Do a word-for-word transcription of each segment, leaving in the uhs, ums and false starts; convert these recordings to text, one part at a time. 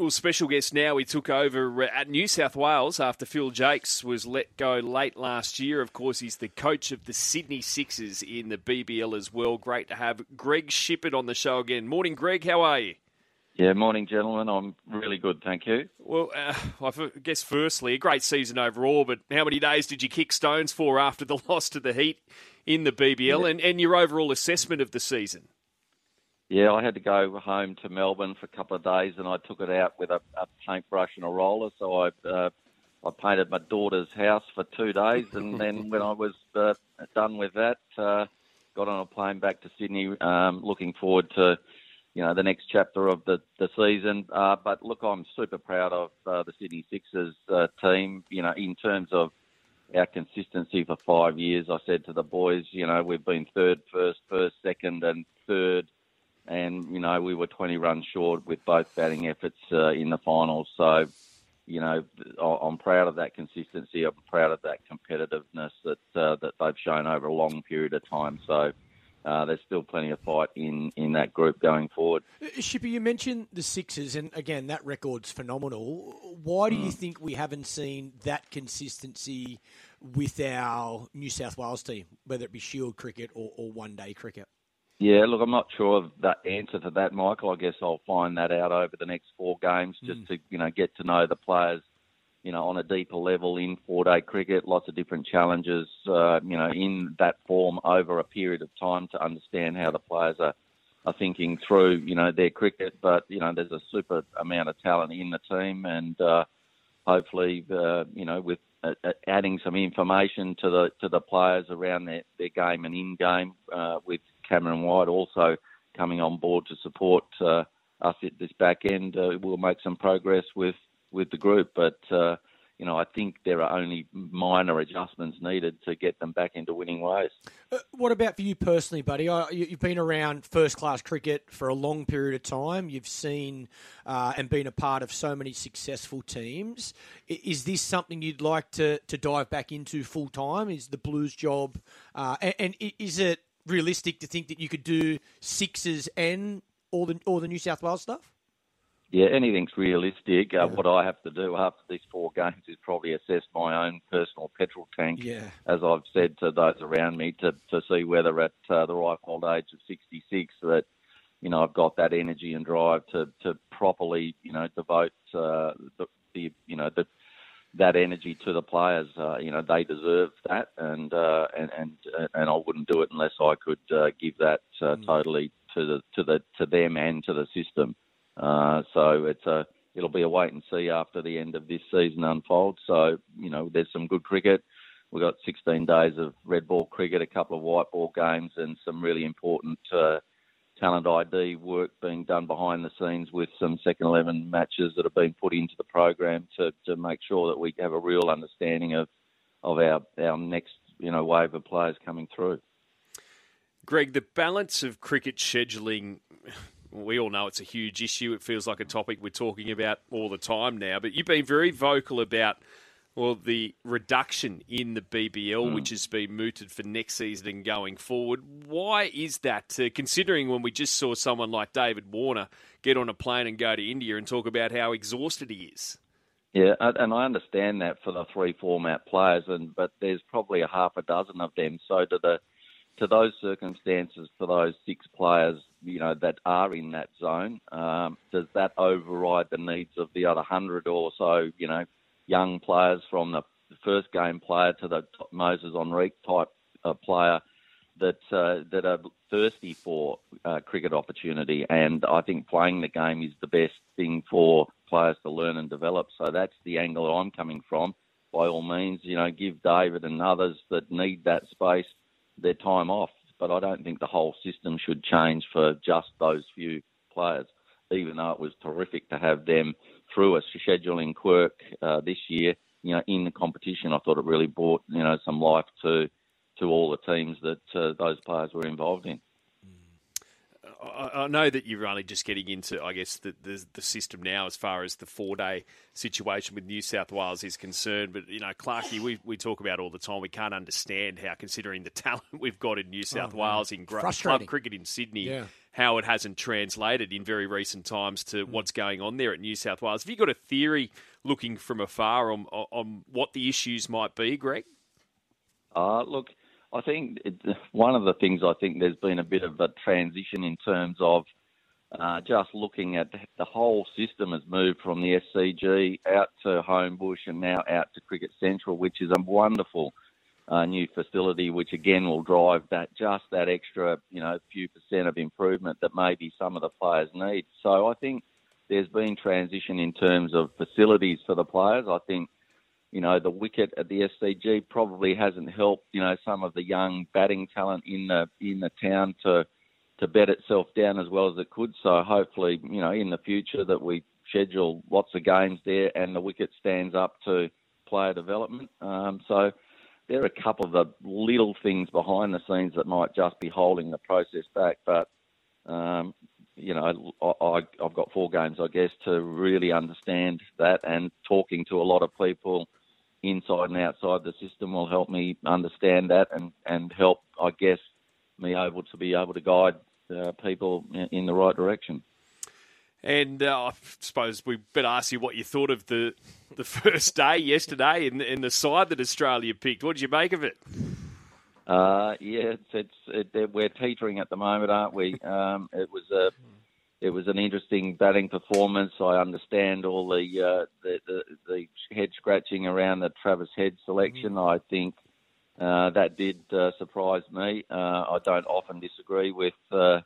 Well, special guest now. He took over at New South Wales after Phil Jakes was let go late last year. Of course, he's the coach of the Sydney Sixers in the B B L as well. Great to have Greg Shippard on the show again. Morning, Greg. How are you? Yeah, morning, gentlemen. I'm really good, thank you. Well, uh, I guess firstly, a great season overall, but how many days did you kick stones for after the loss to the Heat in the B B L yeah. and, and your overall assessment of the season? Yeah, I had to go home to Melbourne for a couple of days, and I took it out with a, a paintbrush and a roller. So I uh, I painted my daughter's house for two days, and then when I was uh, done with that, uh, got on a plane back to Sydney, um, looking forward to you know the next chapter of the the season. Uh, but look, I'm super proud of uh, the Sydney Sixers uh, team. You know, in terms of our consistency for five years, I said to the boys, you know, we've been third, first, first, second, and third. And, you know, we were twenty runs short with both batting efforts uh, in the finals. So, you know, I'm proud of that consistency. I'm proud of that competitiveness that uh, that they've shown over a long period of time. So uh, there's still plenty of fight in, in that group going forward. Shippy, you mentioned the Sixers, and again, that record's phenomenal. Why do mm. you think we haven't seen that consistency with our New South Wales team, whether it be Shield cricket or, or one-day cricket? Yeah, look, I'm not sure of the answer to that, Michael. I guess I'll find that out over the next four games just mm. to, you know, get to know the players, you know, on a deeper level in four-day cricket, lots of different challenges, uh, you know, in that form over a period of time to understand how the players are, are thinking through, you know, their cricket. But, you know, there's a super amount of talent in the team and uh, hopefully, uh, you know, with uh, adding some information to the to the players around their, their game and in-game uh, with Cameron White also coming on board to support uh, us at this back end. Uh, we'll make some progress with, with the group, but uh, you know I think there are only minor adjustments needed to get them back into winning ways. Uh, what about for you personally, buddy? Uh, you, you've been around first-class cricket for a long period of time. You've seen uh, and been a part of so many successful teams. Is this something you'd like to, to dive back into full-time? Is the Blues job, uh, and, and is it realistic to think that you could do Sixers and all the all the New South Wales stuff? Yeah, anything's realistic. Yeah. Uh, what I have to do after these four games is probably assess my own personal petrol tank, yeah. as I've said to those around me, to, to see whether at uh, the ripe old age of sixty-six that, you know, I've got that energy and drive to, to properly, you know, devote uh, the, the, you know, the that energy to the players. Uh, you know, they deserve that, and uh, and and and I wouldn't do it unless I could uh, give that uh, mm. totally to the to the to them and to the system. Uh, so it's a it'll be a wait and see after the end of this season unfolds. So you know, there's some good cricket. We've got sixteen days of red ball cricket, a couple of white ball games, and some really important Uh, talent I D work being done behind the scenes with some second eleven matches that have been put into the program to, to make sure that we have a real understanding of of our, our next you know wave of players coming through. Greg, the balance of cricket scheduling, we all know it's a huge issue. It feels like a topic we're talking about all the time now, but you've been very vocal about well, the reduction in the B B L, mm. which has been mooted for next season and going forward. Why is that? Uh, considering when we just saw someone like David Warner get on a plane and go to India and talk about how exhausted he is. Yeah, and I understand that for the three format players, and but there's probably a half a dozen of them. So to the to those circumstances, for those six players, you know, that are in that zone, um, does that override the needs of the other hundred or so? You know, young players from the first game player to the Moses-Henrique type uh, player that uh, that are thirsty for uh, cricket opportunity, and I think playing the game is the best thing for players to learn and develop. So that's the angle that I'm coming from. By all means, you know, give David and others that need that space their time off, but I don't think the whole system should change for just those few players. Even though it was terrific to have them through a scheduling quirk uh, this year, you know, in the competition, I thought it really brought, you know, some life to to all the teams that uh, those players were involved in. I, I know that you're only just getting into, I guess, the, the the system now as far as the four-day situation with New South Wales is concerned. But, you know, Clarkie, we, we talk about all the time. We can't understand how, considering the talent we've got in New South oh, Wales, man. in club cricket in Sydney, yeah. how it hasn't translated in very recent times to what's going on there at New South Wales. Have you got a theory looking from afar on, on what the issues might be, Greg? Uh, look, I think it, one of the things I think there's been a bit of a transition in terms of uh, just looking at the whole system has moved from the S C G out to Homebush and now out to Cricket Central, which is a wonderful uh, new facility, which again will drive that just that extra you know few percent of improvement that maybe some of the players need. So I think there's been transition in terms of facilities for the players. I think You know, the wicket at the S C G probably hasn't helped, you know, some of the young batting talent in the in the town to to bed itself down as well as it could. So hopefully, you know, in the future that we schedule lots of games there and the wicket stands up to player development. Um, so there are a couple of the little things behind the scenes that might just be holding the process back. But, um, you know, I, I, I've got four games, I guess, to really understand that, and talking to a lot of people inside and outside the system will help me understand that and, and help, I guess, me able to be able to guide uh, people in the right direction. And uh, I suppose we better ask you what you thought of the the first day yesterday and, and the side that Australia picked. What did you make of it? Uh, yeah, it's, it's it, we're teetering at the moment, aren't we? Um, it was a It was an interesting batting performance. I understand all the uh, the, the, the head scratching around the Travis Head selection. Mm-hmm. I think uh, that did uh, surprise me. Uh, I don't often disagree with uh,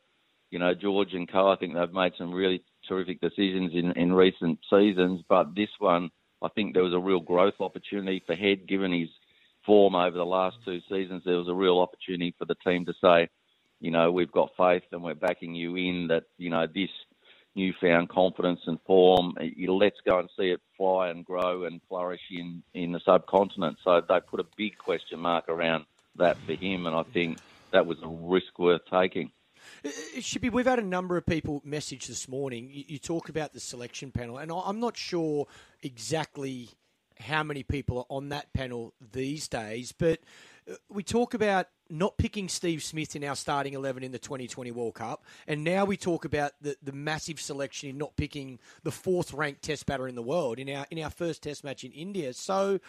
you know George and Co. I think they've made some really terrific decisions in, in recent seasons, but this one, I think there was a real growth opportunity for Head, given his form over the last two seasons. There was a real opportunity for the team to say, you know, we've got faith and we're backing you in that, you know, this newfound confidence and form, let's go and see it fly and grow and flourish in, in the subcontinent. So they put a big question mark around that for him, and I think that was a risk worth taking. Shippy, we've had a number of people message this morning. You talk about the selection panel, and I'm not sure exactly how many people are on that panel these days, but we talk about not picking Steve Smith in our starting eleven in the twenty twenty World Cup, and now we talk about the, the massive selection in not picking the fourth-ranked Test batter in the world in our in our first Test match in India. So,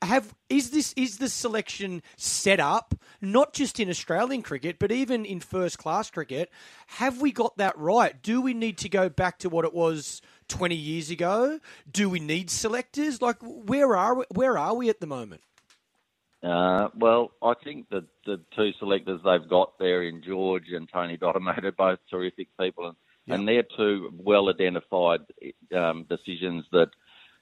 have is this is this selection set up not just in Australian cricket, but even in first-class cricket? Have we got that right? Do we need to go back to what it was twenty years ago? Do we need selectors? Like, where are we, where are we at the moment? Uh, well, I think that the two selectors they've got there in George and Tony Dottamate are both terrific people, and, yeah. and they're two well-identified um, decisions that,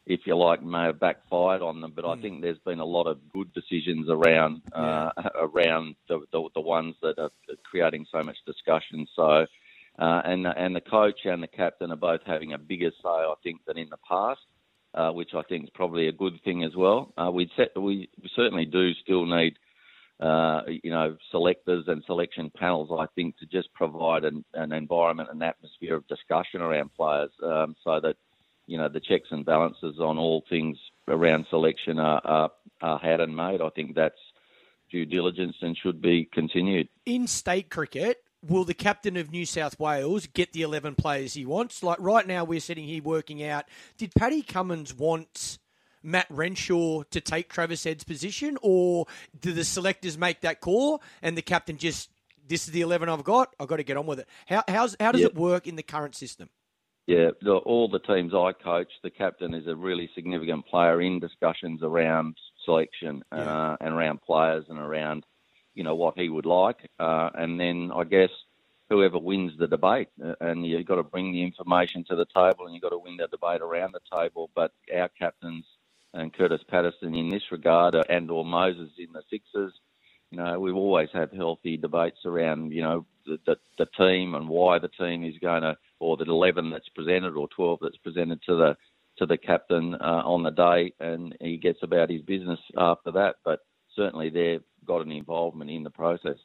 if you like, may have backfired on them. But mm. I think there's been a lot of good decisions around uh, yeah. around the, the the ones that are creating so much discussion. So, uh, and and the coach and the captain are both having a bigger say, I think, than in the past. Uh, which I think is probably a good thing as well. Uh, we'd set, we certainly do still need, uh, you know, selectors and selection panels, I think, to just provide an, an environment and atmosphere of discussion around players um, so that, you know, the checks and balances on all things around selection are, are, are had and made. I think that's due diligence and should be continued. In state cricket, will the captain of New South Wales get the eleven players he wants? Like right now we're sitting here working out, did Paddy Cummins want Matt Renshaw to take Travis Head's position, or do the selectors make that call and the captain just, this is the eleven I've got, I've got to get on with it? How, how's, how does yeah. it work in the current system? Yeah, all the teams I coach, the captain is a really significant player in discussions around selection yeah. uh, and around players and around you know, what he would like. Uh, and then I guess whoever wins the debate, and you've got to bring the information to the table and you've got to win the debate around the table. But our captains and Curtis Patterson in this regard, and or Moses in the Sixers, you know, we've always had healthy debates around, you know, the, the, the team and why the team is going to, or the eleven that's presented or twelve that's presented to the, to the captain uh, on the day, and he gets about his business after that. But certainly they've got an involvement in the process.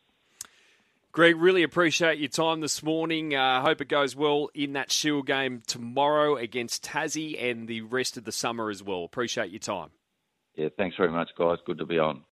Greg, really appreciate your time this morning. I uh, hope it goes well in that Shield game tomorrow against Tassie and the rest of the summer as well. Appreciate your time. Yeah, thanks very much, guys. Good to be on.